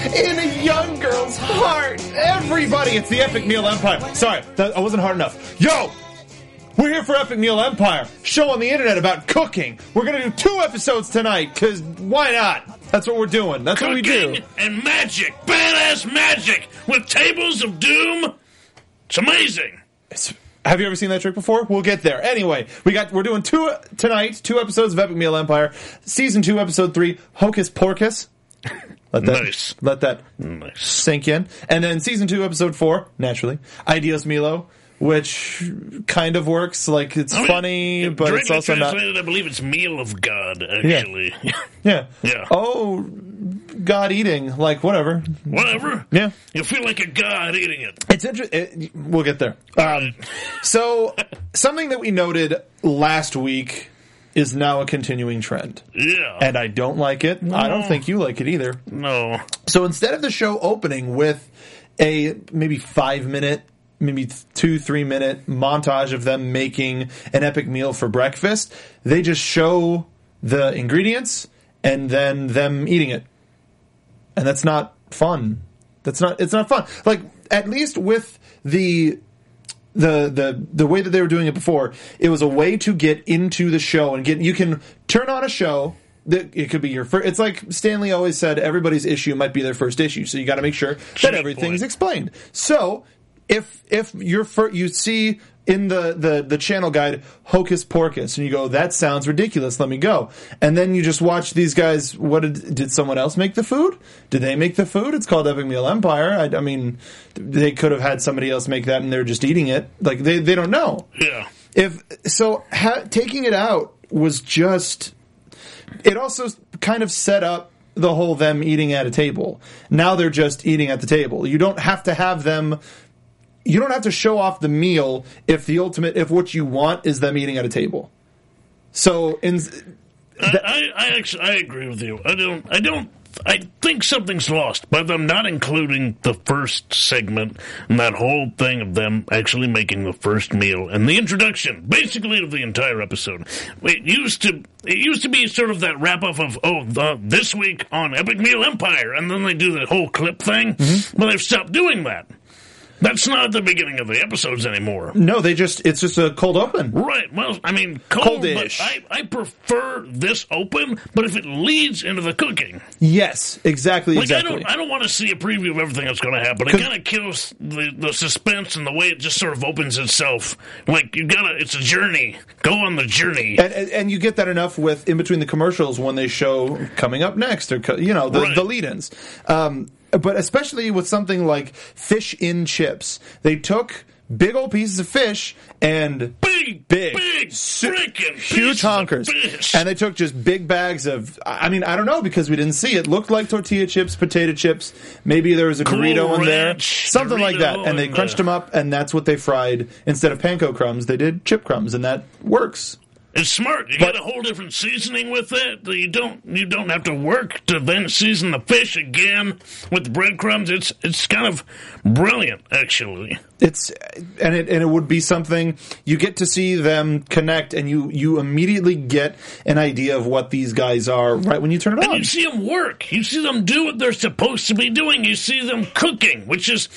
In a young girl's heart. Everybody, it's the Epic Meal Empire. Sorry, I wasn't hard enough. Yo! We're here for Epic Meal Empire, show on the internet about cooking. We're going to do 2 episodes tonight, because why not? That's what we're doing. That's cooking what we do. And magic. Badass magic. With tables of doom. It's amazing. Have you ever seen that trick before? We'll get there. Anyway, we're doing 2 tonight, 2 episodes of Epic Meal Empire. Season 2, Episode 3, Hocus Pocus. Let that sink in. And then Season 2, Episode 4, naturally, Idios Milo, which kind of works. Like, it's funny, but it's also not... I believe it's Meal of God, actually. Yeah. Oh, God eating. Like, whatever. Whatever? Yeah. You feel like a god eating it. It's interesting. We'll get there. So, something that we noted last week is now a continuing trend. Yeah. And I don't like it. No. I don't think you like it either. No. So instead of the show opening with a maybe 5-minute, maybe 2-3 minute montage of them making an epic meal for breakfast, they just show the ingredients and then them eating it. And that's not fun. It's not fun. Like, at least with the way that they were doing it before, it was a way to get into the show and you can turn on a show that it could be your first. It's like Stanley always said, everybody's issue might be their first issue, so you got to make sure that everything's explained. So if you're you see in the channel guide Hocus Pocus and you go, that sounds ridiculous, let me go, and then you just watch these guys. What did someone else make the food? Did they make the food? It's called Epic Meal Empire. I mean, they could have had somebody else make that and they're just eating it. Like, they don't know. Yeah. Taking it out was just, it also kind of set up the whole them eating at a table. Now they're just eating at the table. You don't have to have them. You don't have to show off the meal if what you want is them eating at a table. So, I agree with you. I think something's lost by them not including the first segment and that whole thing of them actually making the first meal and the introduction, basically, of the entire episode. It used to be sort of that wrap-up of, this week on Epic Meal Empire, and then they do the whole clip thing. Mm-hmm. Well, they've stopped doing that. That's not at the beginning of the episodes anymore. No, it's just a cold open. Right. Well, I mean, coldish. I prefer this open, but if it leads into the cooking. Yes, exactly. Like, exactly. I don't want to see a preview of everything that's going to happen. It kind of kills the suspense and the way it just sort of opens itself. Like, it's a journey. Go on the journey. And you get that enough with in between the commercials when they show coming up next, or, you know, the lead-ins. But especially with something like fish in chips. They took big old pieces of fish and big freaking huge honkers. And they took just big bags of, I mean, I don't know, because we didn't see it. Looked like tortilla chips, potato chips. Maybe there was a burrito in there. Something like that. And they crunched them up, and that's what they fried. Instead of panko crumbs, they did chip crumbs, and that works. It's smart. You got a whole different seasoning with it. You don't have to work to then season the fish again with the breadcrumbs. It's kind of brilliant, actually. It would be something you get to see them connect, and you immediately get an idea of what these guys are right when you turn it on. And you see them work. You see them do what they're supposed to be doing. You see them cooking, which is.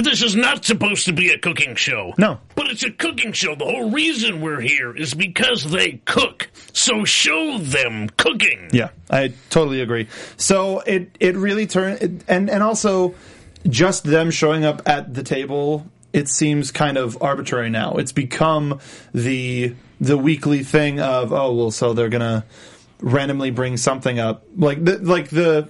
This is not supposed to be a cooking show. No. But it's a cooking show. The whole reason we're here is because they cook. So show them cooking. Yeah, I totally agree. So it really turned... And also, just them showing up at the table, it seems kind of arbitrary now. It's become the weekly thing of, so they're going to randomly bring something up. Like the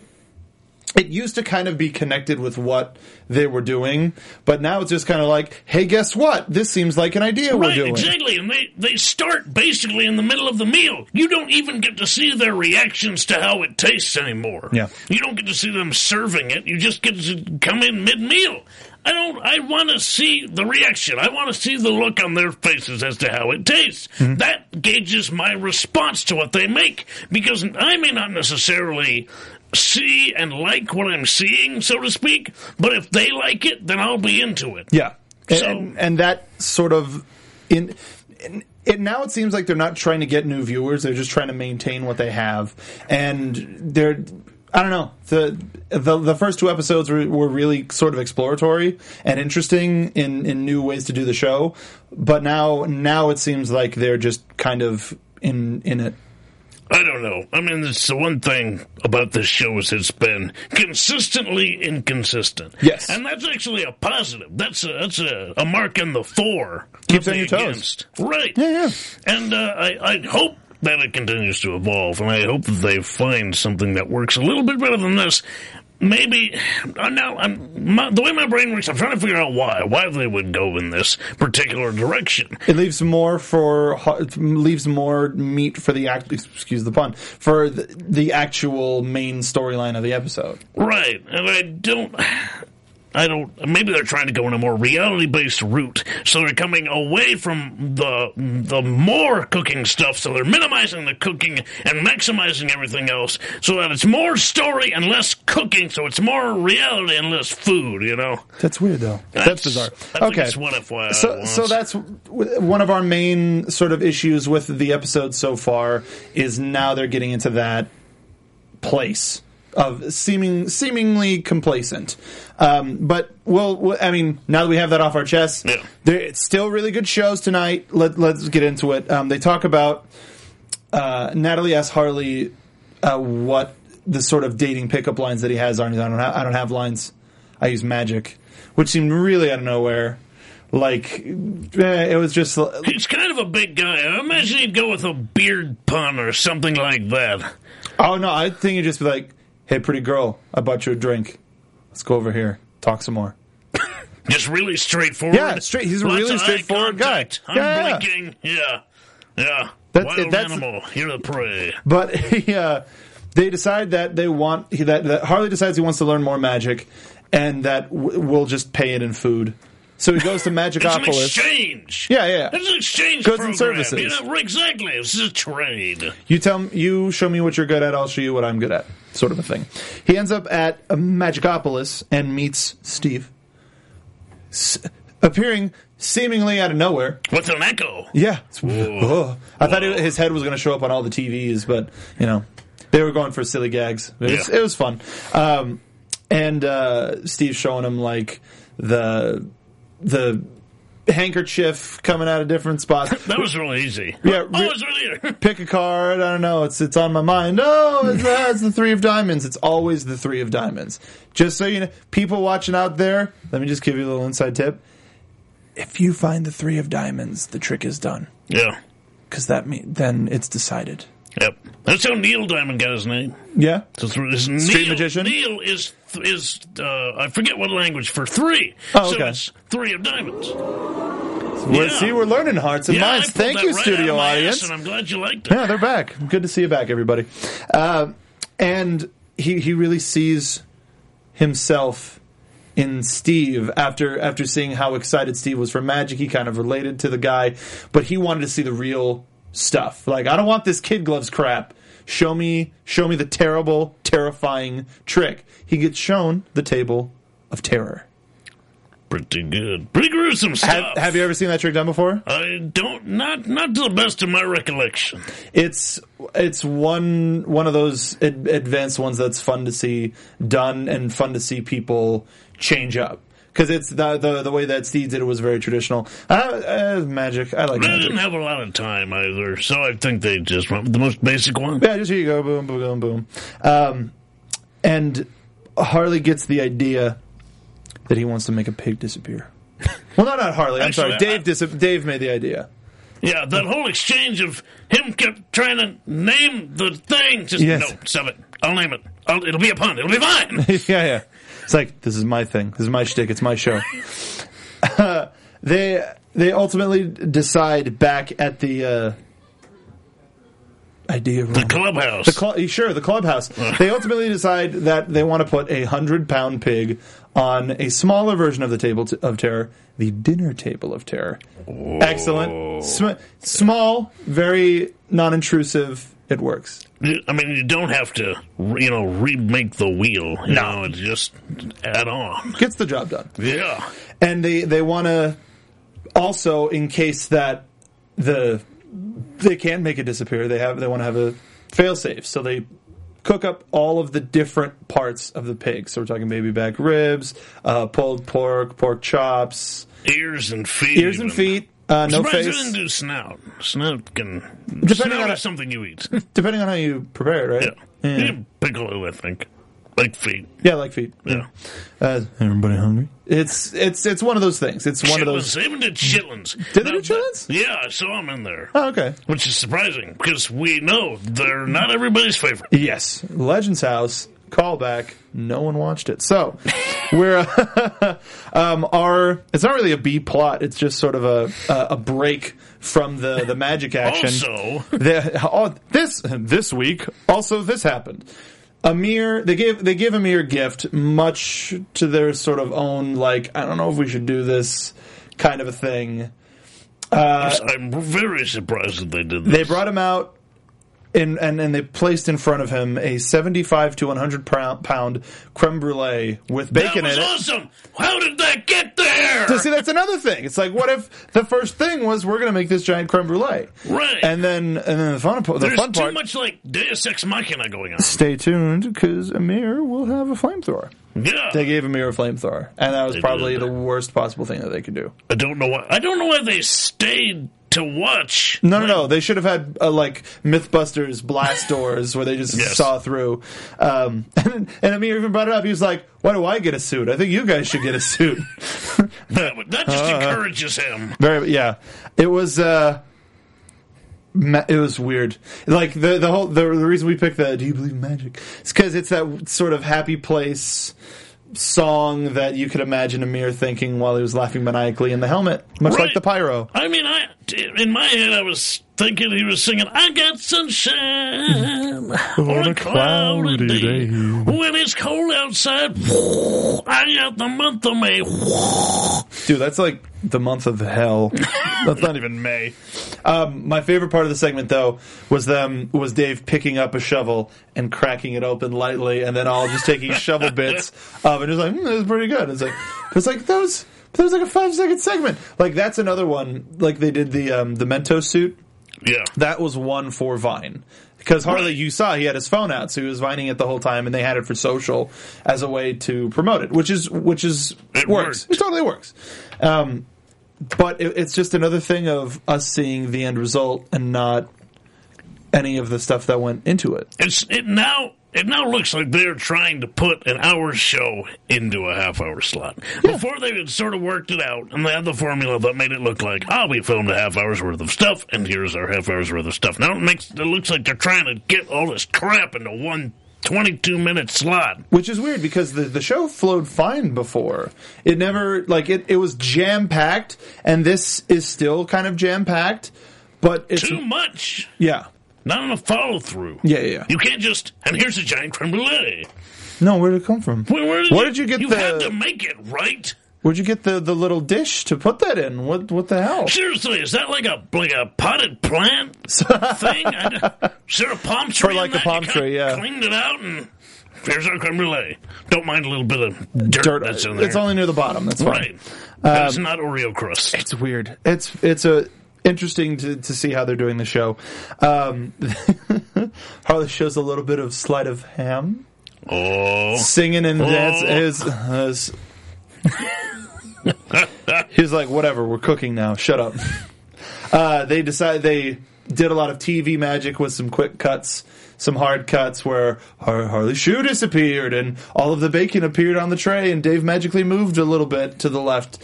It used to kind of be connected with what they were doing, but now it's just kind of like, hey, guess what? This seems like an idea we're doing. Right, exactly, and they start basically in the middle of the meal. You don't even get to see their reactions to how it tastes anymore. Yeah. You don't get to see them serving it. You just get to come in mid-meal. I want to see the reaction. I want to see the look on their faces as to how it tastes. Mm-hmm. That gauges my response to what they make, because I may not necessarily see and like what I'm seeing, so to speak, but if they like it, then I'll be into it. Yeah. And that sort of now it seems like they're not trying to get new viewers, they're just trying to maintain what they have. And they're, I don't know, the first two episodes were really sort of exploratory and interesting in new ways to do the show, but now it seems like they're just kind of in it. I don't know. I mean, it's the one thing about this show is it's been consistently inconsistent. Yes. And that's actually a positive. That's a mark in the for. Keeps on your toes. Right. Yeah. And I hope that it continues to evolve, and I hope that they find something that works a little bit better than this. Maybe, the way my brain works, I'm trying to figure out why they would go in this particular direction. It leaves more meat for the excuse the pun, for the actual main storyline of the episode. Right, and I don't. Maybe they're trying to go in a more reality-based route, so they're coming away from the more cooking stuff. So they're minimizing the cooking and maximizing everything else, so that it's more story and less cooking. So it's more reality and less food. You know, that's weird though. That's bizarre. I think it's what if why. So that's one of our main sort of issues with the episode so far is now they're getting into that place of seemingly complacent. But now that we have that off our chest, yeah. It's still really good shows tonight. Let's get into it. They talk about Natalie asks Harley what the sort of dating pickup lines that he has are. I don't have lines. I use magic, which seemed really out of nowhere. Like, it was just... He's kind of a big guy. I imagine he'd go with a beard pun or something like that. Oh, no, I think he'd just be like, hey, pretty girl, I bought you a drink. Let's go over here. Talk some more. Just really straightforward. Yeah, he's a really straightforward guy. I'm blinking. Yeah. Yeah. Wild animal. You're the prey. But they decide that they want... That Harley decides he wants to learn more magic, and that we'll just pay it in food. So he goes to Magicopolis. It's an exchange. Yeah. It's an exchange goods program. And services. You know, exactly. It's a trade. You show me what you're good at, I'll show you what I'm good at. Sort of a thing. He ends up at Magicopolis and meets Steve. Appearing seemingly out of nowhere. What's an echo? Yeah. Whoa. I thought his head was going to show up on all the TVs, but, you know, they were going for silly gags. It was fun. And Steve's showing him, like, the handkerchief coming out of different spots. That was really easy. Yeah, it's really pick a card. I don't know. It's on my mind. Oh, it's the three of diamonds. It's always the three of diamonds. Just so you know, people watching out there, let me just give you a little inside tip. If you find the three of diamonds, the trick is done. Yeah. Because then it's decided. Yep. That's how Neil Diamond got his name. Yeah. So Street magician? Neil is I forget what language for three. Oh, okay. So it's three of diamonds. See, we're learning hearts and minds. Thank you, studio audience. And I'm glad you liked it. Yeah, they're back. Good to see you back, everybody. And he really sees himself in Steve after seeing how excited Steve was for magic. He kind of related to the guy, but he wanted to see the real stuff. Like, I don't want this kid gloves crap. Show me the terrible, terrifying trick. He gets shown the table of terror. Pretty good. Pretty gruesome stuff. Have you ever seen that trick done before? I don't. Not to the best of my recollection. It's one of those advanced ones that's fun to see done and fun to see people change up. Because it's the way that Steve did it was very traditional. Magic. I like magic. They didn't have a lot of time either, so I think they just went with the most basic one. Yeah, just here you go. Boom, boom, boom, boom. And Harley gets the idea that he wants to make a pig disappear. Well, not Harley. I'm sorry. Dave made the idea. Yeah, that whole exchange of him kept trying to name the thing. Just, yes. No, stop it. I'll name it. I'll, it'll be a pun. It'll be fine. Yeah. It's like, this is my thing. This is my shtick. It's my show. They ultimately decide back at the idea room. The clubhouse. The clubhouse. They ultimately decide that they want to put a 100-pound pig on a smaller version of the table of terror, the dinner table of terror. Oh. Excellent. Small, very non-intrusive. It works. I mean, you don't have to, remake the wheel. No, it's just add on. Gets the job done. Yeah. And they want to also, in case that they can't make it disappear, they want to have a fail-safe. So they cook up all of the different parts of the pig. So we're talking baby back ribs, pulled pork, pork chops. Ears and feet. Ears and feet. No face. It doesn't do snout. Snout can... Depending on something you eat. Depending on how you prepare it, right? Yeah. You pickle it, I think. Like feet. Yeah, like feet. Yeah. Everybody hungry? It's one of those things. It's one of those... They even did chitlins. Did they do chitlins? Yeah, I saw them in there. Oh, okay. Which is surprising, because we know they're not everybody's favorite. Yes. Legends House, callback, no one watched it. So... We're it's not really a B plot. It's just sort of a break from the magic action. Also, this week also this happened. Amir, they give Amir a gift, much to their sort of own like I don't know if we should do this kind of a thing. I'm very surprised that they did this. They brought him out. And they placed in front of him a 75 to 100-pound creme brulee with bacon in it. That was awesome! How did that get there? So see, that's another thing. It's like, what if the first thing was, we're going to make this giant creme brulee? Right. And then the fun part... There's too much, like, Deus Ex Machina going on. Stay tuned, because Amir will have a flamethrower. Yeah. They gave Amir a flamethrower. And that was probably the worst possible thing that they could do. I don't know why they stayed... To watch. No. They should have had, Mythbusters blast doors where they just saw through. And Amir even brought it up. He was like, why do I get a suit? I think you guys should get a suit. That just encourages him. Very, yeah. It was... it was weird. Like the whole reason we picked the Do You Believe in Magic? It's because it's that sort of happy place song that you could imagine Amir thinking while he was laughing maniacally in the helmet, much right. Like the pyro. I mean, in my head, I was thinking he was singing, I got sunshine on a cloudy day. When it's cold outside, I got the month of May. Dude, that's like the month of hell. That's not even May. My favorite part of the segment, though, was Dave picking up a shovel and cracking it open lightly and then all just taking shovel bits of it. It was like, that was pretty good. It's like those... There was like a 5-second segment. Like, that's another one. Like, they did the Mentos suit. Yeah. That was one for Vine. Because Harley, you saw, he had his phone out, so he was Vining it the whole time, and they had it for social as a way to promote it, which is works. It totally works. But it's just another thing of us seeing the end result and not any of the stuff that went into it. It now looks like they're trying to put an hour show into a half-hour slot. Yeah. Before, they had sort of worked it out, and they had the formula that made it look like, we filmed a half-hour's worth of stuff, and here's our half-hour's worth of stuff. Now it looks like they're trying to get all this crap into one 22-minute slot. Which is weird, because the show flowed fine before. It never, it was jam-packed, and this is still kind of jam-packed, but it's... Too much! Yeah. Not on a follow-through. Yeah. You can't just, and here's a giant creme brulee. No, where did it come from? Where did you get You had to make it, right? Where'd you get the little dish to put that in? What the hell? Seriously, is that like a potted plant thing? Is there a palm tree? Or like a palm tree, yeah. Cleaned it out and here's our creme brulee. Don't mind a little bit of dirt that's in there. It's only near the bottom, that's fine. Right. That's not Oreo crust. It's weird. It's interesting to see how they're doing the show. Harley shows a little bit of sleight of ham. Oh. Singing and dancing. He's like, whatever, we're cooking now. Shut up. They did a lot of TV magic with some quick cuts, some hard cuts where Harley's shoe disappeared and all of the bacon appeared on the tray and Dave magically moved a little bit to the left.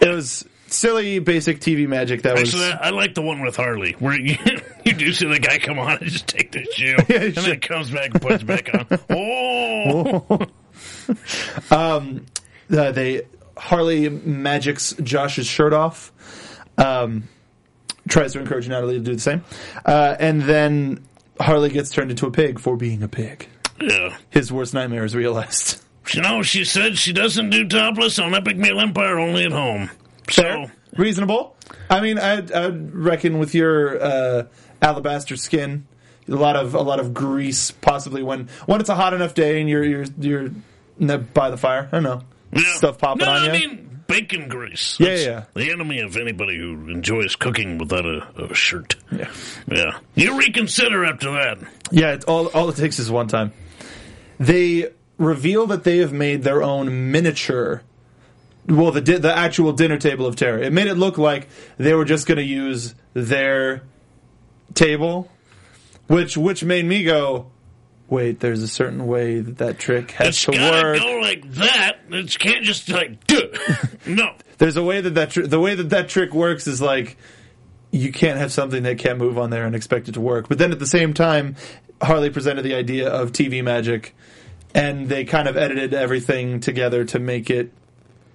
It was... Silly, basic TV magic that was... Actually, I like the one with Harley, where you do see the guy come on and just take the shoe, and then it comes back and puts it back on. Oh! Oh. Harley magics Josh's shirt off. Tries to encourage Natalie to do the same. And then Harley gets turned into a pig for being a pig. Yeah. His worst nightmare is realized. You know, she said she doesn't do topless on Epic Meal Empire, only at home. So fair. Reasonable. I mean, I'd reckon with your alabaster skin, a lot of grease, possibly when it's a hot enough day and you're by the fire. I don't know. Yeah. Stuff popping on you. I mean, bacon grease. That's the enemy of anybody who enjoys cooking without a shirt. Yeah. You reconsider after that. Yeah, all it takes is one time. They reveal that they have made their own miniature. Well, the actual dinner table of terror. It made it look like they were just going to use their table, which made me go, wait, there's a certain way that trick has to work. It's gotta go like that. It can't just like do it. No. There's a way that trick works is like you can't have something that can't move on there and expect it to work. But then at the same time, Harley presented the idea of TV magic, and they kind of edited everything together to make it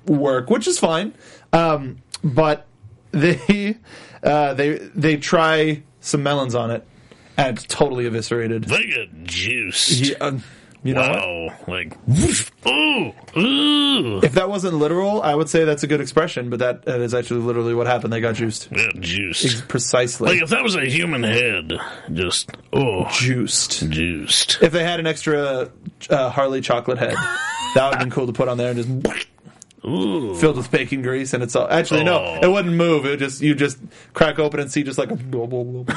work, which is fine, but they try some melons on it, and it's totally eviscerated. They get juiced. Yeah, you know what? Like, ooh. If that wasn't literal, I would say that's a good expression, but that is actually literally what happened. They got juiced. They got juiced. Precisely. Like, if that was a human head, just, juiced. If they had an extra Harley chocolate head, that would have been cool to put on there and just... Ooh. Filled with bacon grease, and it's all... Actually, no, it wouldn't move. You just crack open and see just like a... like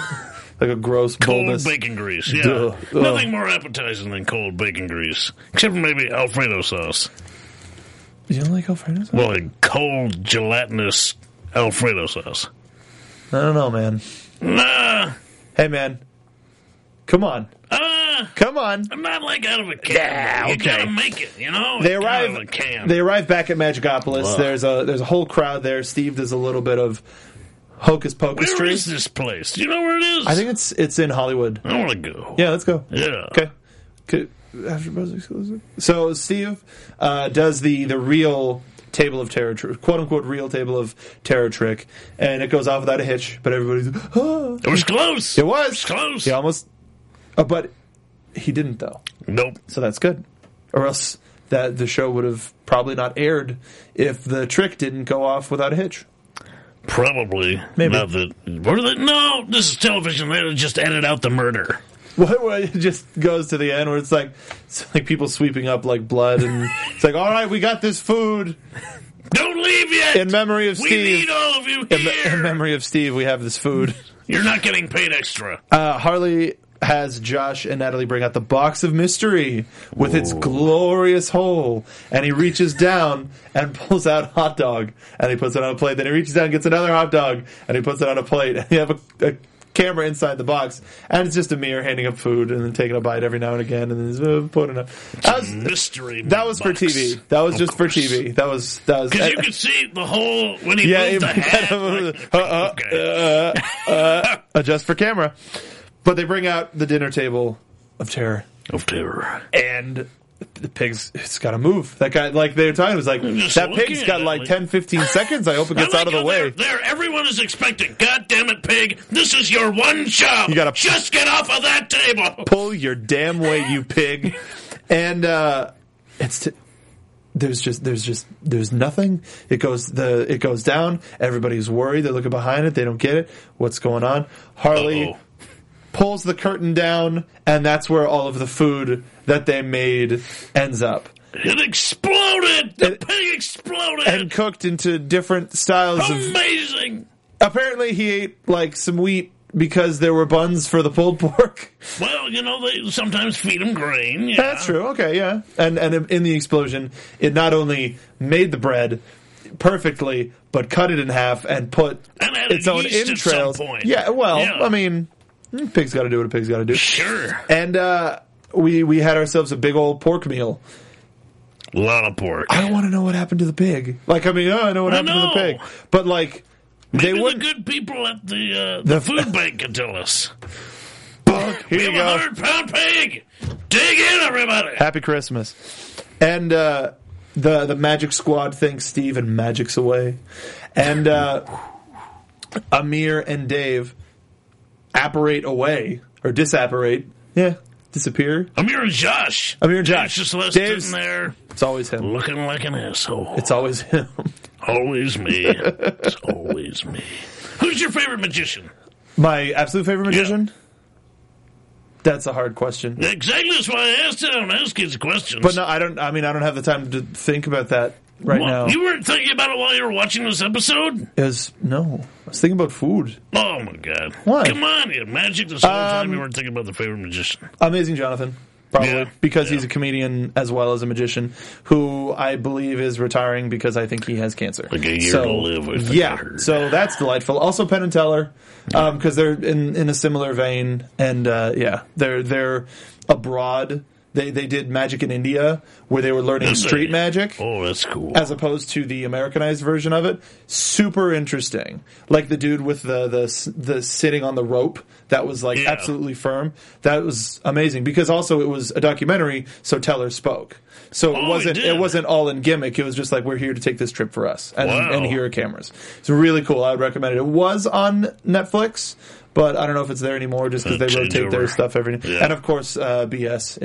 a gross, bulbous... Cold bacon grease, yeah. Nothing more appetizing than cold bacon grease. Except for maybe Alfredo sauce. You don't like Alfredo sauce? Well, like cold, gelatinous Alfredo sauce. I don't know, man. Nah. Hey, man. Come on. Come on. I'm not like out of a can. Yeah, okay. You gotta make it, you know? They arrive back at Magicopolis. Wow. There's a whole crowd there. Steve does a little bit of Hocus Pocus. Where is this place? Do you know where it is? I think it's in Hollywood. I want to go. Yeah, let's go. Yeah. Okay. AfterBuzz exclusive. So Steve does the real table of terror trick, quote-unquote real table of terror trick, and it goes off without a hitch, but everybody's It was close. It was close. He almost... but he didn't, though. Nope. So that's good. Or else that the show would have probably not aired if the trick didn't go off without a hitch. Probably. Maybe. No, this is television. They just edited out the murder. Well, it just goes to the end where it's like people sweeping up like blood. And it's like, all right, we got this food. Don't leave yet. In memory of Steve. We need all of you here. In memory of Steve, we have this food. You're not getting paid extra. Harley... has Josh and Natalie bring out the box of mystery with its glorious hole, and he reaches down and pulls out a hot dog, and he puts it on a plate. Then he reaches down and gets another hot dog, and he puts it on a plate. And you have a camera inside the box, and it's just a mirror handing up food and then taking a bite every now and again, and then he's putting up. Mystery. That was box. For TV. That was just for TV. That was. Because you could see the hole when he moved the hat. Just for camera. But they bring out the dinner table of terror. And the pig's, it's got to move. That guy, like they were talking, was like, that pig's got like 10, 15 seconds. I hope it gets out of the way. There, everyone is expecting. God damn it, pig. This is your one job. You gotta just get off of that table. Pull your damn way, you pig. And there's nothing. It goes down. Everybody's worried. They're looking behind it. They don't get it. What's going on? Harley... Uh-oh. Pulls the curtain down, and that's where all of the food that they made ends up. It exploded! The pig exploded! And cooked into different styles of... Amazing! Apparently he ate, like, some wheat because there were buns for the pulled pork. Well, you know, they sometimes feed them grain, yeah. That's true, okay, yeah. And in the explosion, it not only made the bread... perfectly, but cut it in half and put its own entrails... Yeah, well, yeah. I mean... Pig's got to do what a pig's got to do. Sure. And we had ourselves a big old pork meal. A lot of pork. I want to know what happened to the pig. Like, I mean, I know what happened to the pig. But, like, maybe they wouldn't... the good people at the food bank could tell us. Here we have a 100-pound pig. Dig in, everybody! Happy Christmas. And the Magic Squad thinks Steve and Magic's away. And Amir and Dave apparate away, or disapparate. Yeah, disappear. Amir and Josh. Dave's just listed in there. It's always him. Looking like an asshole. It's always him. Always me. It's always me. Who's your favorite magician? My absolute favorite magician? Yeah. That's a hard question. Exactly, that's why I asked it. I don't ask kids questions. But no, I don't have the time to think about that now. You weren't thinking about it while you were watching this episode? No. I was thinking about food. Oh, my God. What? Come on, you magic this whole time you weren't thinking about the favorite magician. Amazing Jonathan, probably, because he's a comedian as well as a magician, who I believe is retiring because I think he has cancer. Like a year to live with. Yeah, so that's delightful. Also Penn and Teller. Because they're in a similar vein, and they're abroad. They did magic in India, where they were learning street magic. Oh, that's cool. As opposed to the Americanized version of it, super interesting. Like the dude with the sitting on the rope that was absolutely firm. That was amazing because also it was a documentary, so Teller spoke. So it wasn't all in gimmick. It was just we're here to take this trip for us, and here are cameras. It's really cool. I would recommend it. It was on Netflix. But I don't know if it's there anymore, just because they rotate their stuff every day. Yeah. And of course, BS.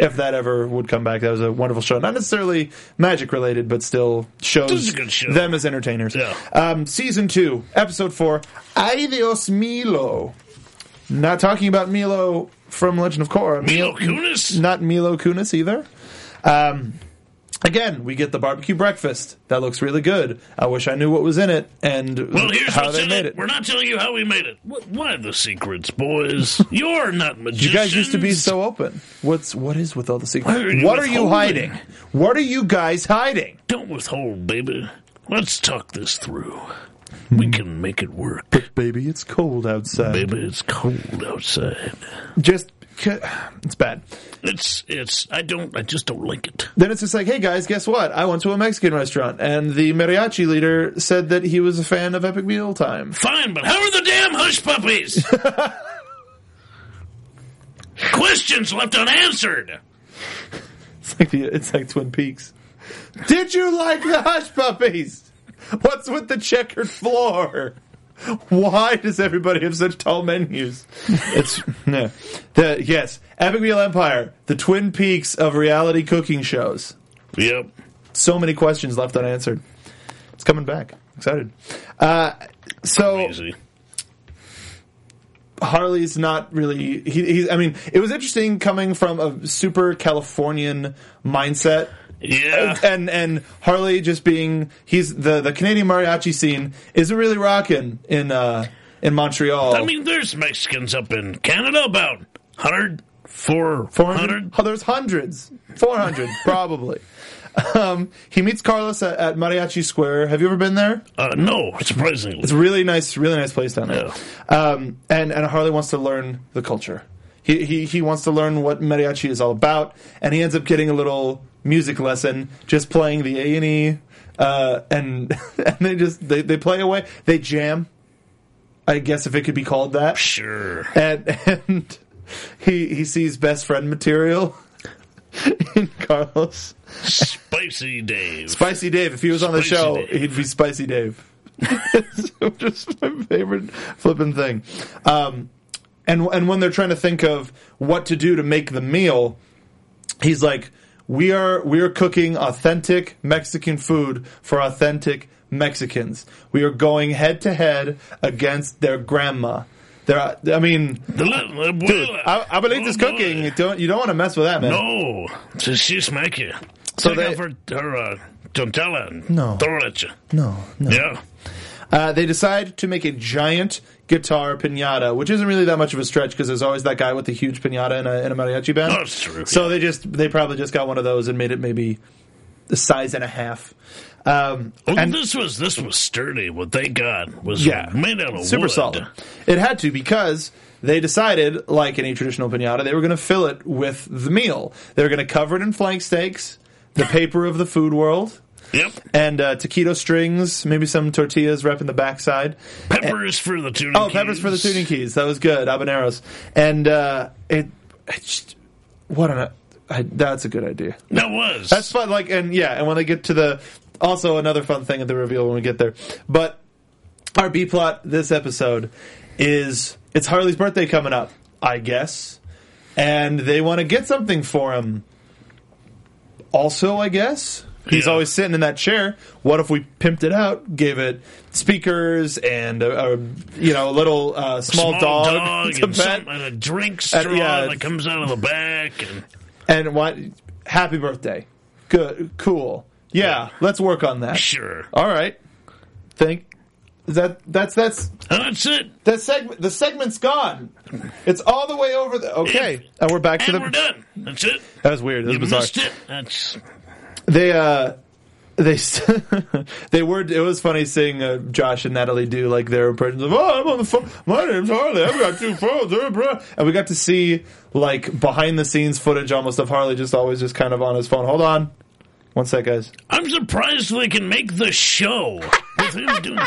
If that ever would come back, that was a wonderful show. Not necessarily magic related, but still shows them as entertainers. Yeah. Season 2, episode 4, Idios Milo. Not talking about Milo from Legend of Korra. Mila Kunis, not Mila Kunis either. Again, we get the barbecue breakfast. That looks really good. I wish I knew what was in it and how they made it. We're not telling you how we made it. Why the secrets, boys? You're not magicians. You guys used to be so open. What is with all the secrets? What are you hiding? What are you guys hiding? Don't withhold, baby. Let's talk this through. We can make it work. But baby, it's cold outside. It's bad. I just don't like it. Then it's just hey guys, guess what? I went to a Mexican restaurant and the mariachi leader said that he was a fan of Epic Meal Time. Fine, but how are the damn hush puppies? Questions left unanswered. It's like Twin Peaks. Did you like the hush puppies? What's with the checkered floor? Why does everybody have such tall menus? Epic Meal Empire, the Twin Peaks of reality cooking shows. Yep. So many questions left unanswered. It's coming back. Excited. Crazy. Harley's not really. It was interesting coming from a super Californian mindset. Yeah, and Harley just being the Canadian mariachi scene isn't really rocking in Montreal. There's Mexicans up in Canada about 100, 400. Oh, there's hundreds, 400 probably. He meets Carlos at Mariachi Square. Have you ever been there? No, surprisingly. It's a really nice place down there. Yeah. And Harley wants to learn the culture. He wants to learn what mariachi is all about, and he ends up getting a little music lesson, just playing the A&E, and they play away. They jam, I guess, if it could be called that. Sure. And he sees best friend material in Carlos. Spicy Dave. If he was on the show, he'd be Spicy Dave. It's just my favorite flipping thing. And when they're trying to think of what to do to make the meal, he's like, We are cooking authentic Mexican food for authentic Mexicans. We are going head to head against their grandma. Dude, I believe this cooking. You don't want to mess with that, man. No, she's smacky. So take off her tortilla and throw it at you. No. Yeah. They decide to make a giant guitar pinata, which isn't really that much of a stretch because there's always that guy with the huge pinata in a mariachi band. Oh, that's true. So they probably just got one of those and made it maybe a size and a half. This was sturdy. What they got was made out of super wood. Solid. It had to because they decided, like any traditional pinata, they were going to fill it with the meal. They were going to cover it in flank steaks, the paper of the food world. Yep. And taquito strings, maybe some tortillas wrapped in the backside. Peppers for the tuning keys. That was good. Habaneros. And it What an... that's a good idea. That was. That's fun. Like, and yeah, and when they get to the... Also, another fun thing at the reveal when we get there. But our B-plot this episode is... It's Harley's birthday coming up, I guess. And they want to get something for him. Also, I guess... He's always sitting in that chair. What if we pimped it out, gave it speakers and a little small dog to pet, and a drink straw that comes out of the back, and what? Happy birthday, good, cool, yeah. Let's work on that. Sure. All right. That's it. The segment's gone. It's all the way over. And we're back to the. We're done. That's it. That was weird. That was bizarre. Missed it. That's. They were. It was funny seeing Josh and Natalie do like their impressions of I'm on the phone. My name's Harley. I've got two phones, and we got to see like behind the scenes footage almost of Harley just kind of on his phone. Hold on, one sec, guys. I'm surprised they can make the show with him doing.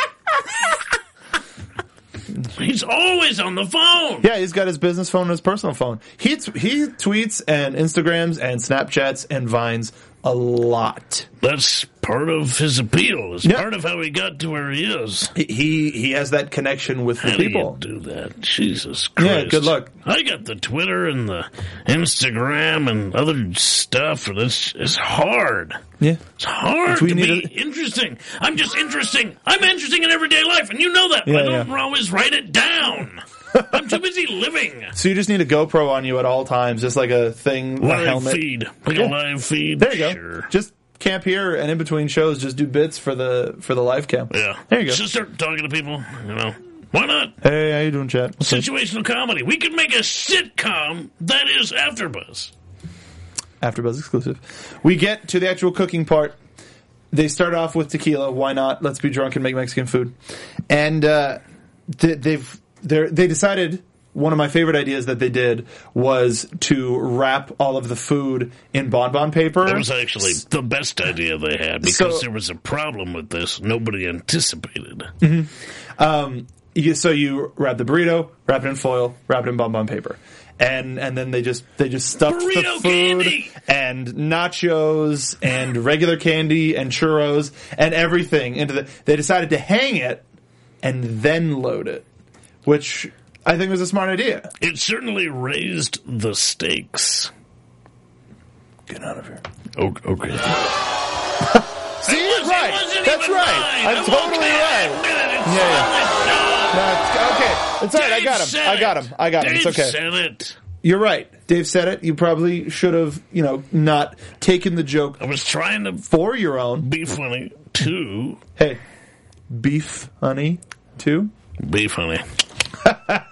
He's always on the phone. Yeah, he's got his business phone and his personal phone. He tweets and Instagrams and Snapchats and Vines a lot. That's part of his appeal. It's part of how he got to where he is. He has that connection with the people. How do you do that? Jesus Christ. Yeah, good luck. I got the Twitter and the Instagram and other stuff, and it's hard. Yeah. It's hard to be interesting. I'm just interesting. I'm interesting in everyday life, and you know that. Yeah, I don't always write it down. I'm too busy living. So you just need a GoPro on you at all times, just like a thing, a helmet. A live feed. There you go. Just camp here, and in between shows, just do bits for the live cam. Yeah. There you go. Just start talking to people, Why not? Hey, how you doing, chat? Situational comedy. We could make a sitcom that is AfterBuzz. AfterBuzz exclusive. We get to the actual cooking part. They start off with tequila. Why not? Let's be drunk and make Mexican food. And they decided one of my favorite ideas that they did was to wrap all of the food in bonbon paper. That was actually the best idea they had because there was a problem with this nobody anticipated. Mm-hmm. So you wrap the burrito, wrap it in foil, wrap it in bonbon paper. And then they just stuffed burrito the food candy. And nachos and regular candy and churros and everything into they decided to hang it and then load it. Which I think was a smart idea. It certainly raised the stakes. Get out of here. Okay. See, you're right. That's right. I'm totally right. Yeah. No, it's all right. I got him. It's okay. Dave said it. You're right. Dave said it. You probably should have, not taken the joke. I was trying to for your own beef honey too. Hey, beef honey too. Beef honey.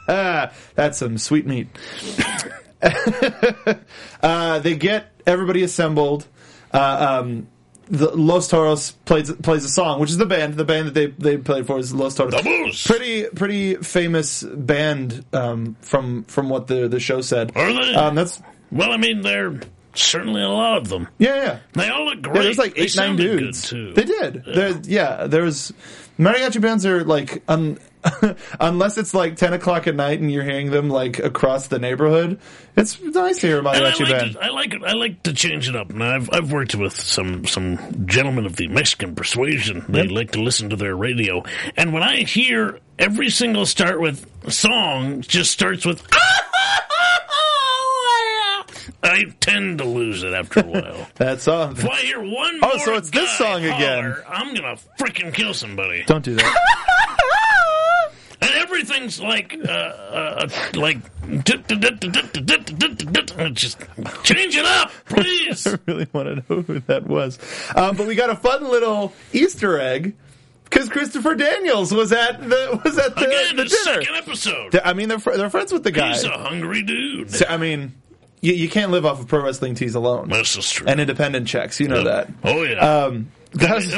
That's some sweet meat. They get everybody assembled. The Los Toros plays a song, which is the band. The band that they played for is Los Toros. Pretty famous band from what the show said. Are they? They're certainly a lot of them. Yeah, yeah. They all look great. Yeah, there's like 8-9 dudes. Too. They did. There's mariachi bands are like... unless it's like 10 o'clock at night and you're hearing them like across the neighborhood, it's nice to hear about mariachi band. I like to change it up. Now, I've worked with some gentlemen of the Mexican persuasion. They like to listen to their radio, and when I hear every single song just starts with I tend to lose it after a while. That's all. If I hear one more so it's this song again. I'm gonna freaking kill somebody. Don't do that. And everything's like, just change it up, please. I really want to know who that was. But we got a fun little Easter egg because Christopher Daniels was at the again, the dinner. Second episode. I mean, they're friends with the guy. He's a hungry dude. So, I mean, you can't live off of pro wrestling tees alone. That's true. And independent checks, that. Oh yeah. That was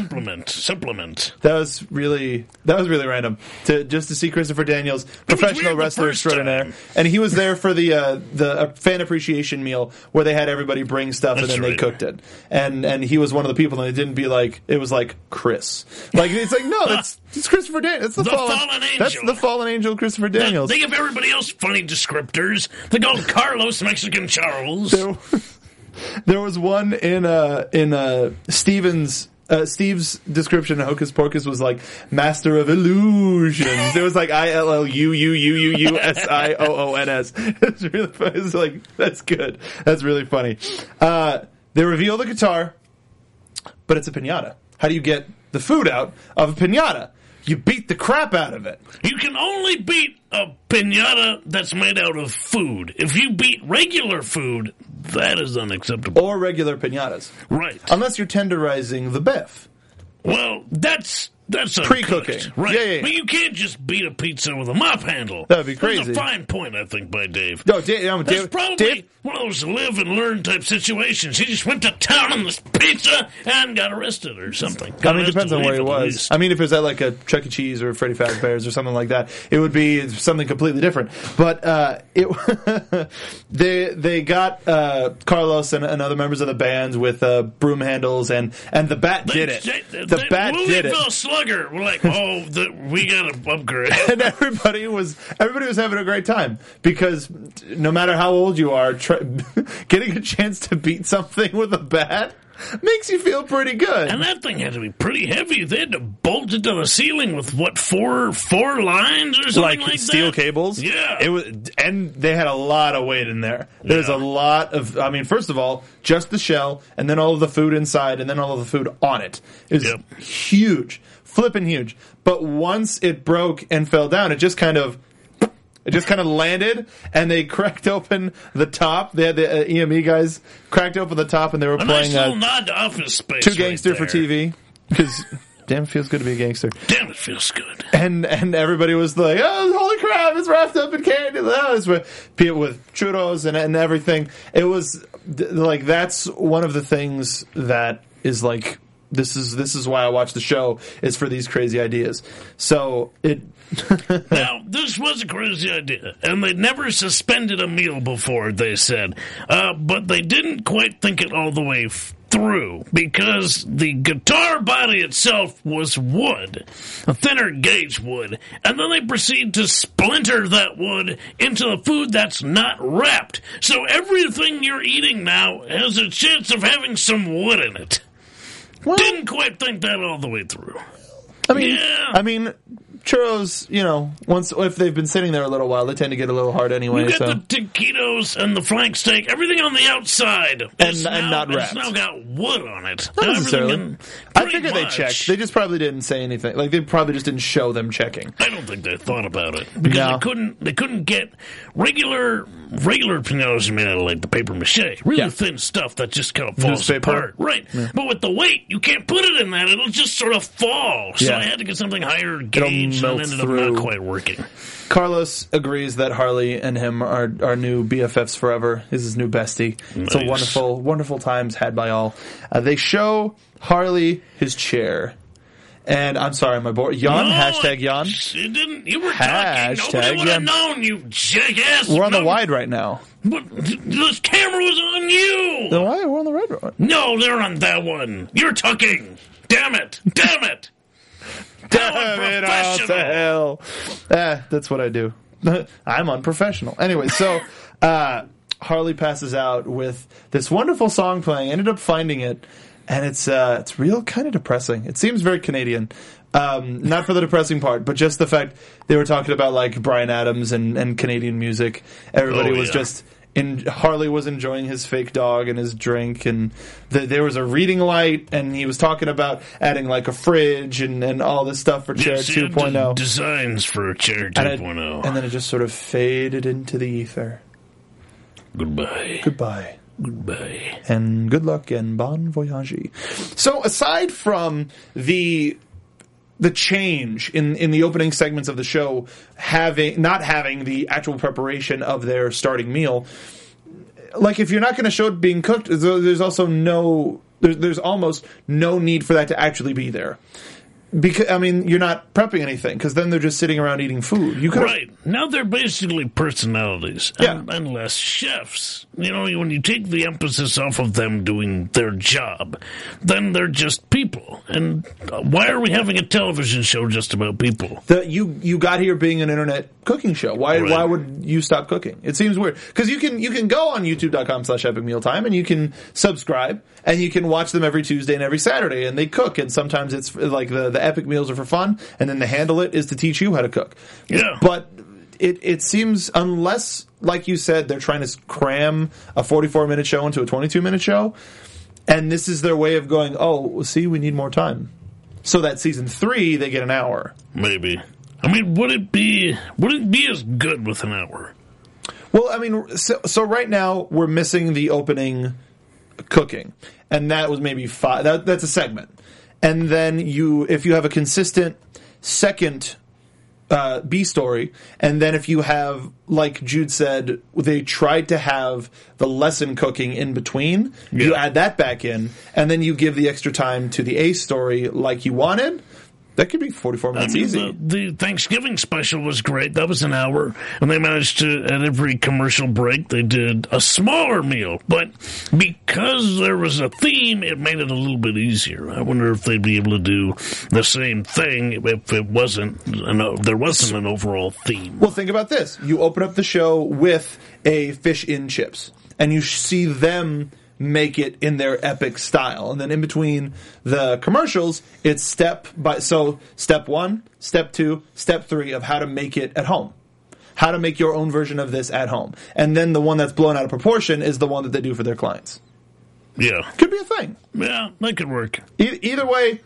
really random to see Christopher Daniels, professional wrestler extraordinaire, and he was there for the fan appreciation meal where they had everybody bring stuff and then they cooked it, and he was one of the people, and they didn't be like it was like Chris, like it's like no, it's Christopher Daniels, that's the fallen angel, that's the fallen angel Christopher Daniels. They give everybody else funny descriptors. They call him Carlos Mexican Charles. There was one in Stevens. Steve's description of Hocus Pocus was like Master of Illusions. It was like ILLUUUUUSIOONS. It's really funny. It's like, that's good. That's really funny. They reveal the guitar, but it's a piñata. How do you get the food out of a piñata? You beat the crap out of it. You can only beat a piñata that's made out of food. If you beat regular food, that is unacceptable. Or regular piñatas. Right. Unless you're tenderizing the beef. Well, that's pre-cooked. Right. Yeah. But you can't just beat a pizza with a mop handle. That would be crazy. That's a fine point, I think, by Dave. No, That's probably one of those live and learn type situations. He just went to town on this pizza and got arrested or something. It depends on where he was. Least. I mean, if it was at like a Chuck E. Cheese or Freddy Fazbear's or something like that, it would be something completely different. But they got Carlos and other members of the band with broom handles and the bat did it. The bat did it. We're like, oh, we got to upgrade. And everybody was having a great time because no matter how old you are, getting a chance to beat something with a bat makes you feel pretty good. And that thing had to be pretty heavy. They had to bolt it to the ceiling with, what, four lines or something like that? Like steel cables? Yeah. And they had a lot of weight in there. There's a lot of, I mean, first of all, just the shell, and then all of the food inside, and then all of the food on it. It was huge. Flipping huge. But once it broke and fell down, it just kind of landed, and they cracked open the top. They had the EME guys cracked open the top, and they were playing nice little nod to Office Space. Two Gangster for TV, because damn, it feels good to be a gangster. Damn, it feels good. And everybody was like, oh, holy crap, it's wrapped up in candy. Oh, it's with churros and everything. It was like that's one of the things that is like. This is why I watch the show, is for these crazy ideas. So it now this was a crazy idea, and they'd never suspended a meal before. They said, but they didn't quite think it all the way through because the guitar body itself was wood, a thinner gauge wood, and then they proceed to splinter that wood into the food that's not wrapped. So everything you're eating now has a chance of having some wood in it. Well, didn't quite think that all the way through. I mean, churros, you know, if they've been sitting there a little while, they tend to get a little hard anyway. You get the taquitos and the flank steak, everything on the outside, and not wrapped. It's now got wood on it. Not necessarily. I figure they checked. They just probably didn't say anything. Like they probably just didn't show them checking. I don't think they thought about it because they couldn't get regular pinots made out of like the paper mache, really thin stuff that just kind of falls apart. Right, but with the weight, you can't put it in that; it'll just sort of fall. So I had to get something higher gauge. Melt ended through. Up not quite working. Carlos agrees that Harley and him are new BFFs forever. He's his new bestie. Nice. It's a wonderful, wonderful times had by all. They show Harley his chair. And I'm sorry, am I bored? Yawn? No, hashtag yawn? It didn't. You were talking. Nobody would have known, you jackass. We're on the wide right now. But this camera was on you. The wide? We're on the red one. No, they're on that one. You're talking. Damn it. Damn it all to hell. That's what I do. I'm unprofessional. Anyway, so Harley passes out with this wonderful song playing. Ended up finding it, and it's real kind of depressing. It seems very Canadian. Not for the depressing part, but just the fact they were talking about like Bryan Adams and Canadian music. Everybody was just... Harley was enjoying his fake dog and his drink, and there was a reading light, and he was talking about adding like a fridge and all this stuff for Chair 2.0. Designs for Chair 2.0. And then it just sort of faded into the ether. Goodbye. And good luck and bon voyage. So aside from the change in the opening segments of the show, not having the actual preparation of their starting meal, like if you're not going to show it being cooked, there's also no There's almost no need for that to actually be there. Because, I mean, you're not prepping anything, because then they're just sitting around eating food. You could've... Right. Now they're basically personalities, yeah. Unless chefs. You know, when you take the emphasis off of them doing their job, then they're just people. And why are we having a television show just about people? You got here being an internet cooking show. Why would you stop cooking? It seems weird. Because you can go on youtube.com/epicmealtime, and you can subscribe, and you can watch them every Tuesday and every Saturday, and they cook, and sometimes it's like the epic meals are for fun, and then the handle it is to teach you how to cook. Yeah. But it seems, unless, like you said, they're trying to cram a 44-minute show into a 22-minute show, and this is their way of going, oh, see, we need more time. So that season 3, they get an hour. Maybe. I mean, would it be as good with an hour? Well, I mean, so right now, we're missing the opening cooking, and that was maybe 5. That's a segment. And then if you have a consistent second B story, and then if you have, like Jude said, they tried to have the lesson cooking in between, yeah. You add that back in, and then you give the extra time to the A story like you wanted. That could be 44 minutes easy. The Thanksgiving special was great. That was an hour. And they managed to, at every commercial break, they did a smaller meal. But because there was a theme, it made it a little bit easier. I wonder if they'd be able to do the same thing if it wasn't, there wasn't an overall theme. Well, think about this. You open up the show with a fish in chips, and you see them make it in their epic style. And then in between the commercials, it's step 1, step 2, step 3 of how to make it at home. How to make your own version of this at home. And then the one that's blown out of proportion is the one that they do for their clients. Yeah. Could be a thing. Yeah, that could work. Either way,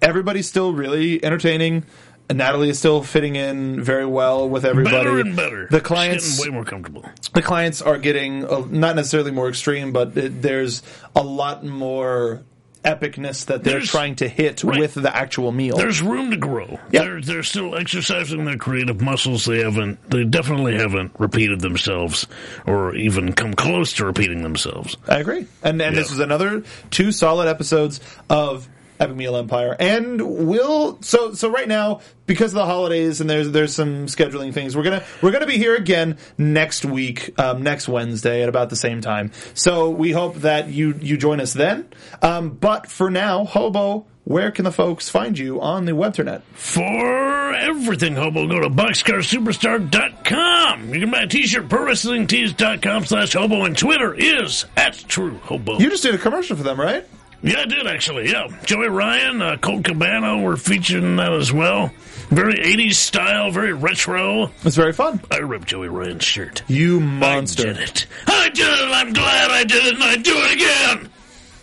everybody's still really entertaining. Natalie is still fitting in very well with everybody. Better and better. The clients, she's getting way more comfortable. The clients are getting not necessarily more extreme, but there's a lot more epicness that they're trying to hit with the actual meal. There's room to grow. Yep. They're still exercising their creative muscles. They definitely haven't repeated themselves or even come close to repeating themselves. I agree. And This was another 2 solid episodes of Epic Meal Empire, and so right now, because of the holidays and there's some scheduling things, we're gonna be here again next week, next Wednesday at about the same time. So we hope that you join us then. But for now, Hobo, where can the folks find you on the webternet? For everything, Hobo, go to boxcarsuperstar.com. You can buy a t-shirt, prowrestlingtees.com/Hobo, and Twitter is @TrueHobo. You just did a commercial for them, right? Yeah, I did, actually, yeah. Joey Ryan, Colt Cabana were featured in that as well. Very 80s style, very retro. It's very fun. I ripped Joey Ryan's shirt. You monster. I did it, I'm glad I did it, and I do it again!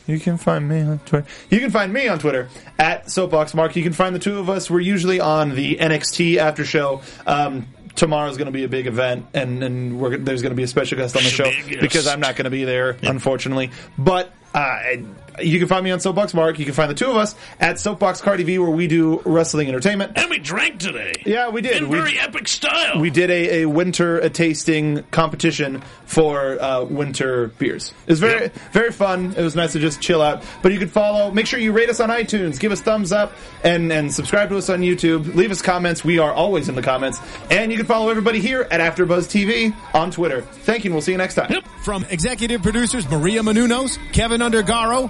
You can find me on Twitter. You can find me on Twitter @SoapboxMark. You can find the two of us. We're usually on the NXT after show. Tomorrow's going to be a big event, and there's going to be a special guest on the show, because I'm not going to be there, unfortunately. But you can find me on Soapbox Mark. You can find the two of us at Soapbox Car TV, where we do wrestling entertainment. And we drank today. Yeah, we did. In very epic style. We did a winter tasting competition for winter beers. It was very, very fun. It was nice to just chill out. But you can follow. Make sure you rate us on iTunes. Give us thumbs up and subscribe to us on YouTube. Leave us comments. We are always in the comments. And you can follow everybody here at AfterBuzz TV on Twitter. Thank you, and we'll see you next time. Yep. From executive producers Maria Menounos, Kevin Undergaro,